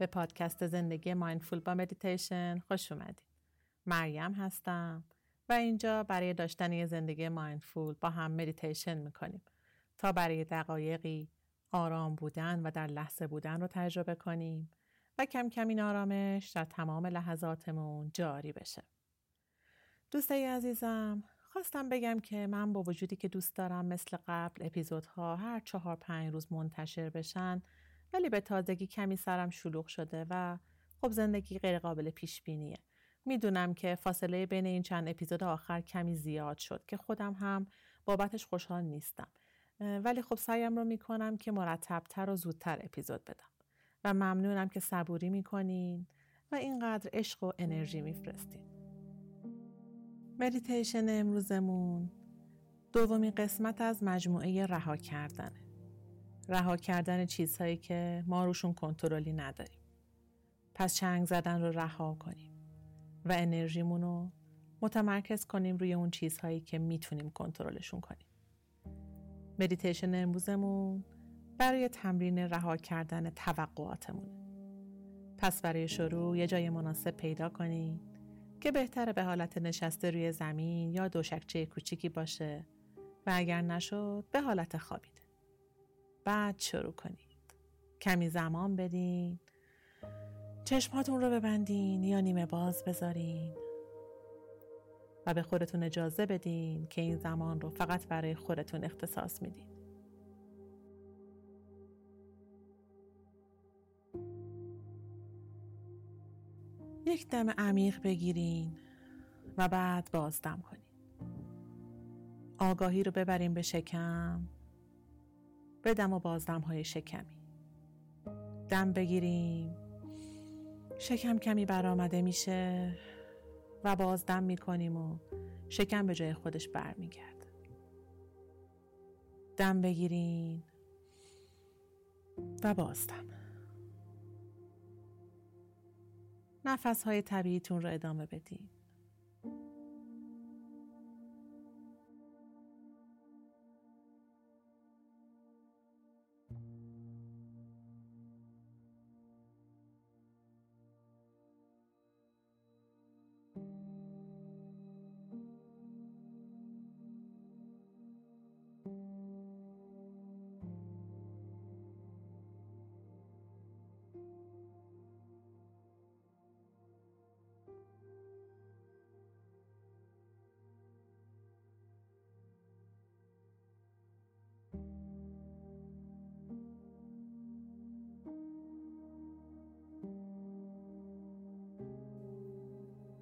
به پادکست زندگی مایندفول با مدیتیشن خوش اومدید. مریم هستم و اینجا برای داشتن یه زندگی مایندفول با هم مدیتیشن میکنیم تا برای دقایقی آرام بودن و در لحظه بودن رو تجربه کنیم و کم کم این آرامش در تمام لحظاتمون جاری بشه. دوستای عزیزم، خواستم بگم که من با وجودی که دوست دارم مثل قبل اپیزودها هر 4-5 روز منتشر بشن، ولی به تازگی کمی سرم شلوغ شده و خب زندگی غیر قابل پیش بینیه. میدونم که فاصله بین این چند اپیزود آخر کمی زیاد شد که خودم هم بابتش خوشحال نیستم، ولی خب سعیم رو میکنم که مرتبتر و زودتر اپیزود بدم و ممنونم که صبوری میکنین و اینقدر عشق و انرژی میفرستین. مدیتیشن امروزمون دومین قسمت از مجموعه رها کردنه. رها کردن چیزهایی که ما روشون کنترلی نداریم. پس چنگ زدن رو رها کنیم و انرژیمون رو متمرکز کنیم روی اون چیزهایی که میتونیم کنترلشون کنیم. مدیتیشن امروزمون برای تمرین رها کردن توقعاتمونه. پس برای شروع یه جای مناسب پیدا کنید که بهتره به حالت نشسته روی زمین یا دوشکچه کوچیکی باشه و اگر نشد به حالت خوابیده. بعد شروع کنید. کمی زمان بدین. چشماتون رو ببندین یا نیمه باز بذارین و به خودتون اجازه بدین که این زمان رو فقط برای خودتون اختصاص میدین. یک دم عمیق بگیرین و بعد بازدم کنین. آگاهی رو ببرین به شکم، به دم و بازدم های شکمی. دم بگیریم، شکم کمی برآمده میشه و بازدم میکنیم و شکم به جای خودش برمیگرده. دم بگیریم و بازدم. نفس های طبیعیتون رو ادامه بدین.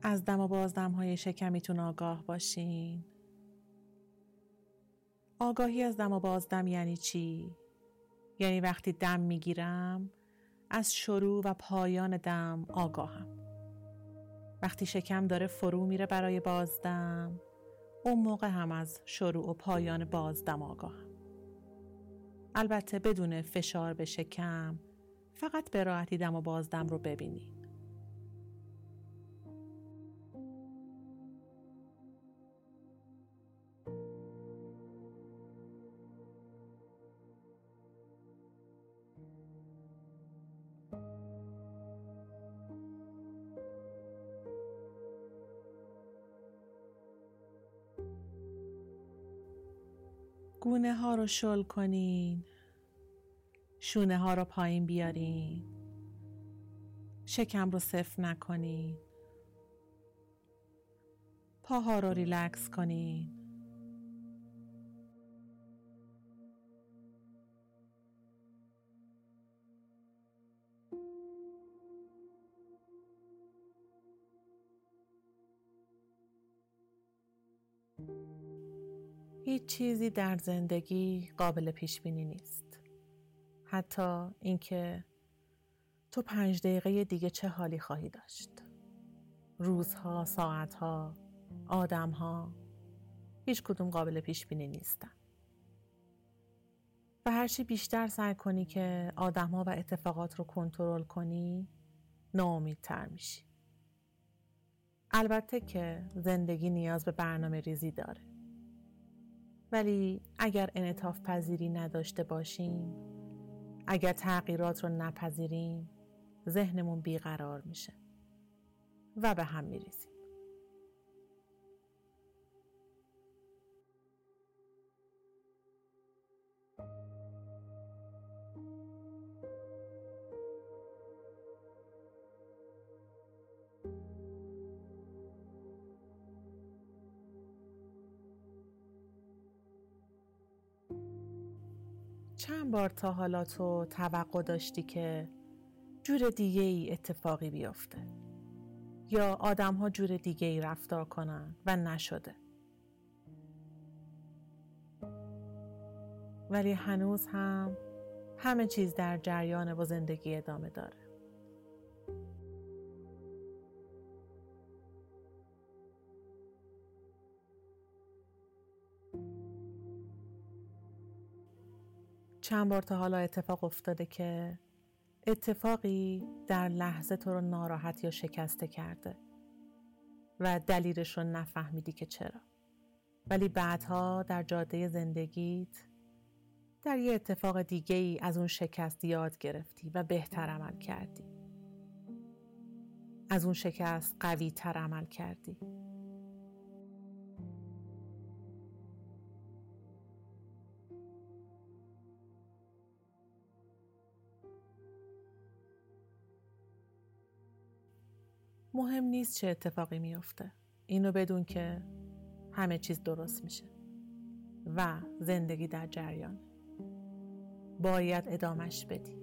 از دم و بازدم های شکمیتون آگاه باشین. آگاهی از دم و بازدم یعنی چی؟ یعنی وقتی دم میگیرم از شروع و پایان دم آگاهم. وقتی شکم داره فرو میره برای بازدم، اون موقع هم از شروع و پایان بازدم آگاهم. البته بدون فشار به شکم، فقط به راحتی دم و بازدم رو ببینین. گونه ها رو شل کنین، شونه ها رو پایین بیارین، شکم رو سفت نکنین، پاها رو ریلکس کنین. هیچ چیزی در زندگی قابل پیش بینی نیست. حتی اینکه تو 5 دقیقه دیگه چه حالی خواهی داشت. روزها، ساعتها، آدمها، هیچ کدوم قابل پیش بینی نیستن. و هرچی بیشتر سعی کنی که آدمها و اتفاقات رو کنترل کنی، ناامیدتر میشی. البته که زندگی نیاز به برنامه ریزی داره. ولی اگر انعطاف پذیری نداشته باشیم، اگر تغییرات رو نپذیریم، ذهنمون بیقرار میشه و به هم میریزیم. چند بار تا حالا تو توقع داشتی که جور دیگه ای اتفاقی بیفته یا آدم ها جور دیگه ای رفتار کنن و نشده، ولی هنوز هم همه چیز در جریان و زندگی ادامه داره. چند بار تا حالا اتفاق افتاده که اتفاقی در لحظه تو رو ناراحت یا شکسته کرده و دلیلش رو نفهمیدی که چرا، ولی بعدها در جاده زندگیت در یه اتفاق دیگه ای از اون شکست یاد گرفتی و بهتر عمل کردی، از اون شکست قوی تر عمل کردی. مهم نیست چه اتفاقی میفته، اینو بدون که همه چیز درست میشه و زندگی در جریانه، باید ادامش بدی.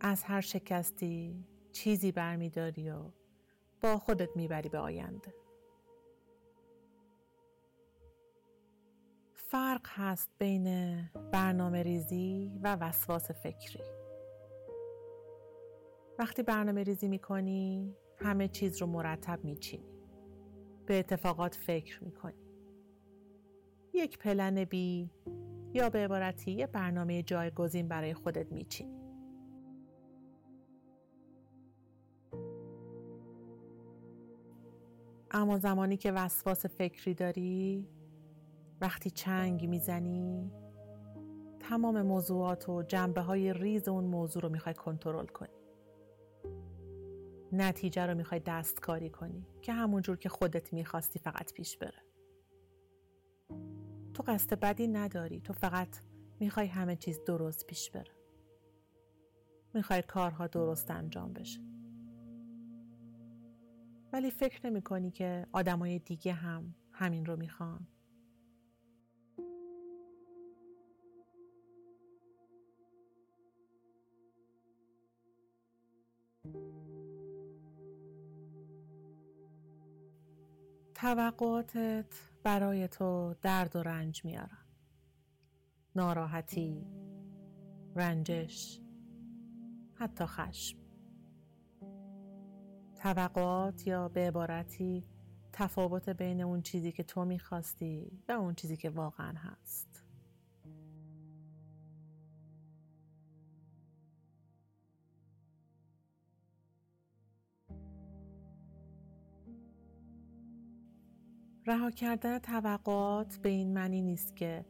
از هر شکستی چیزی برمیداری و با خودت میبری به آینده. فرق هست بین برنامه ریزی و وسواس فکری. وقتی برنامه ریزی میکنی همه چیز رو مرتب میچینی، به اتفاقات فکر میکنی، یک پلن بی یا به عبارتی یه برنامه جایگزین برای خودت میچینی. اما زمانی که وسواس فکری داری، وقتی چنگ میزنی، تمام موضوعات و جنبه های ریز اون موضوع رو میخوای کنترل کنی، نتیجه رو میخوای دستکاری کنی که همونجور که خودت میخواستی فقط پیش بره. تو قصد بدی نداری، تو فقط میخوای همه چیز درست پیش بره، میخوای کارها درست انجام بشه، ولی فکر نمی کنی که آدمای دیگه هم همین رو میخوان. توقعاتت برای تو درد و رنج میارن، ناراحتی، رنجش، حتی خشم. توقعات یا به عبارتی تفاوت بین اون چیزی که تو میخواستی و اون چیزی که واقعا هست. رها کردن توقعات به این معنی نیست که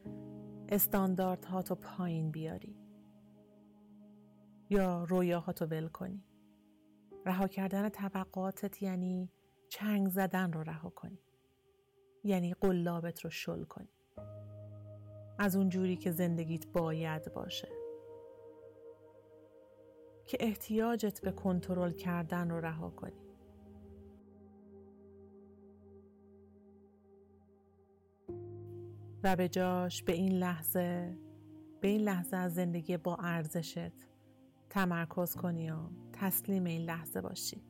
استانداردهاتو پایین بیاری یا رویاهاتو ول کنی. رها کردن توقعاتت یعنی چنگ زدن رو رها کنی، یعنی قلابت رو شل کنی از اون جوری که زندگیت باید باشه، که احتیاجت به کنترل کردن رو رها کنی. و به جاش به این لحظه از زندگی با ارزشت تمرکز کنی و تسلیم این لحظه باشی.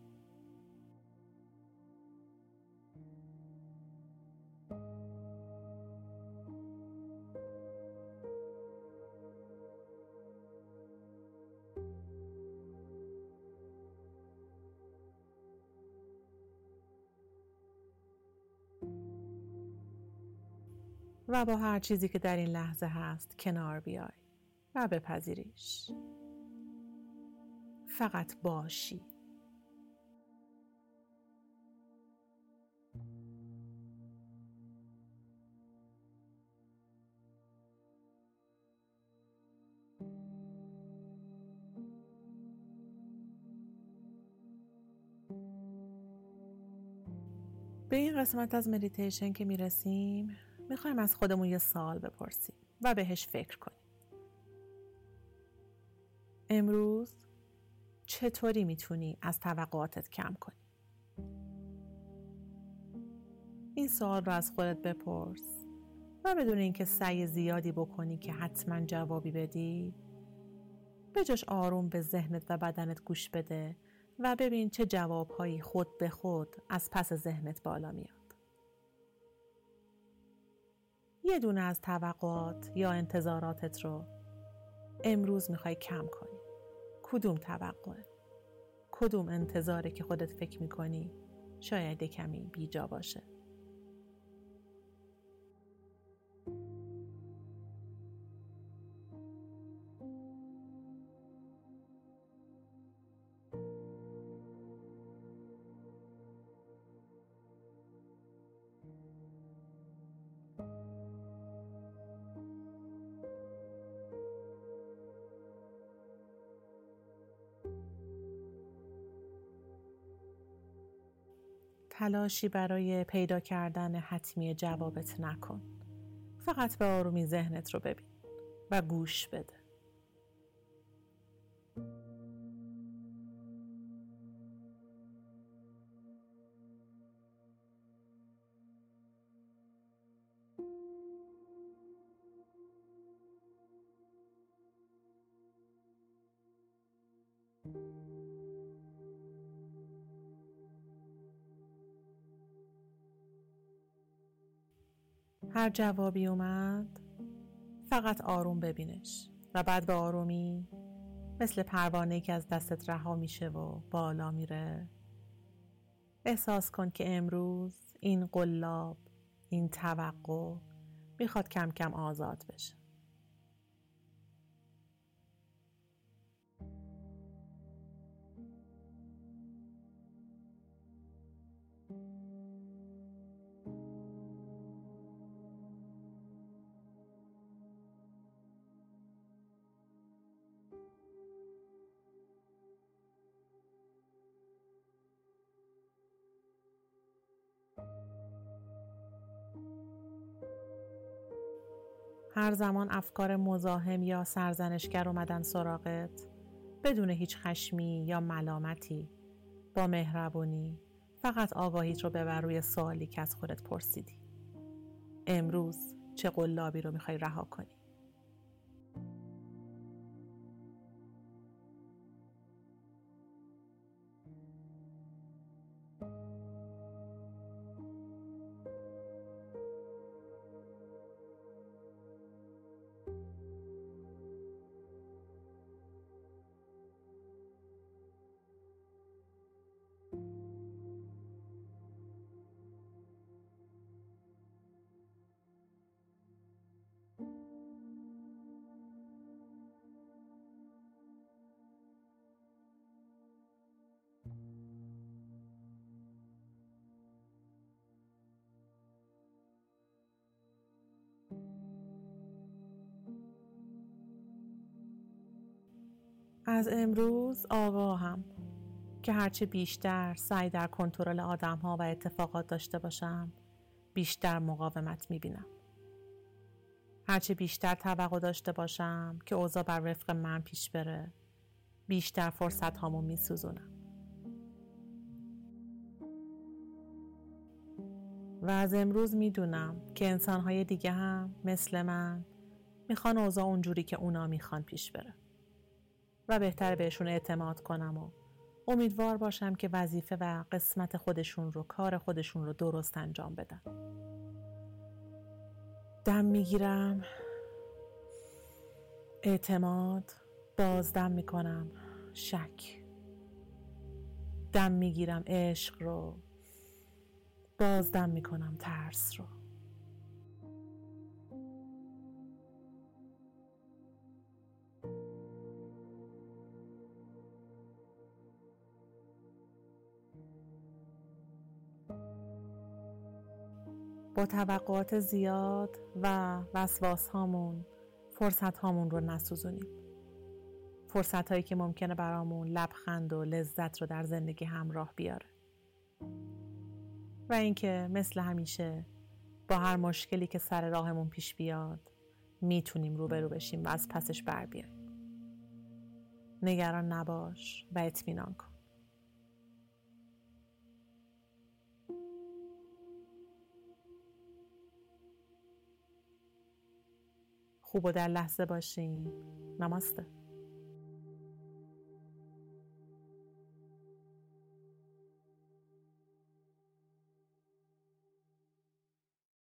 و با هر چیزی که در این لحظه هست کنار بیای و بپذیریش، فقط باشی. به این قسمت از مدیتیشن که میرسیم میخوایم از خودمون یه سوال بپرسیم و بهش فکر کنیم. امروز چطوری میتونی از توقعاتت کم کنی؟ این سوال رو از خودت بپرس و بدون اینکه سعی زیادی بکنی که حتما جوابی بدی، بجاش آروم به ذهنت و بدنت گوش بده و ببین چه جوابهایی خود به خود از پس ذهنت بالا میاد. یه دونه از توقعات یا انتظاراتت رو امروز میخوای کم کنی. کدوم توقعه؟ کدوم انتظاره که خودت فکر میکنی شاید کمی بیجا باشه؟ تلاشی برای پیدا کردن حتمی جوابت نکن. فقط به آرومی ذهنت رو ببین و گوش بده. هر جوابی اومد فقط آروم ببینش و بعد به آرومی مثل پروانه‌ای که از دستت رها میشه و بالا میره احساس کن که امروز این قلاب، این توقع میخواد کم کم آزاد بشه. هر زمان افکار مزاحم یا سرزنشگر اومدن سراغت، بدون هیچ خشمی یا ملامتی، با مهربونی فقط آگاهیت رو ببر روی سوالی که از خودت پرسیدی. امروز چه قلابی رو میخوای رها کنی؟ از امروز آگاهم که هرچه بیشتر سعی در کنترل آدم‌ها و اتفاقات داشته باشم، بیشتر مقاومت می‌بینم. هرچه بیشتر توقع داشته باشم که اوضاع بر وفق من پیش بره، بیشتر فرصت هامو می‌سوزونم. و از امروز می‌دونم که انسان‌های دیگه هم مثل من می‌خوان اوضاع اونجوری که اونا می‌خوان پیش بره. و بهتر بهشون اعتماد کنم و امیدوار باشم که وظیفه و قسمت خودشون رو، کار خودشون رو درست انجام بدن. دم میگیرم، اعتماد، بازدم میکنم، شک. دم میگیرم عشق رو، بازدم میکنم ترس رو. با توقعات زیاد و وسواس هامون فرصت هامون رو نسوزونیم. فرصت هایی که ممکنه برامون لبخند و لذت رو در زندگی همراه بیاره. و اینکه مثل همیشه با هر مشکلی که سر راهمون پیش بیاد میتونیم روبرو بشیم و از پسش بر بیاییم. نگران نباش و اطمینان کن. خوب و در لحظه باشیم. نماسته.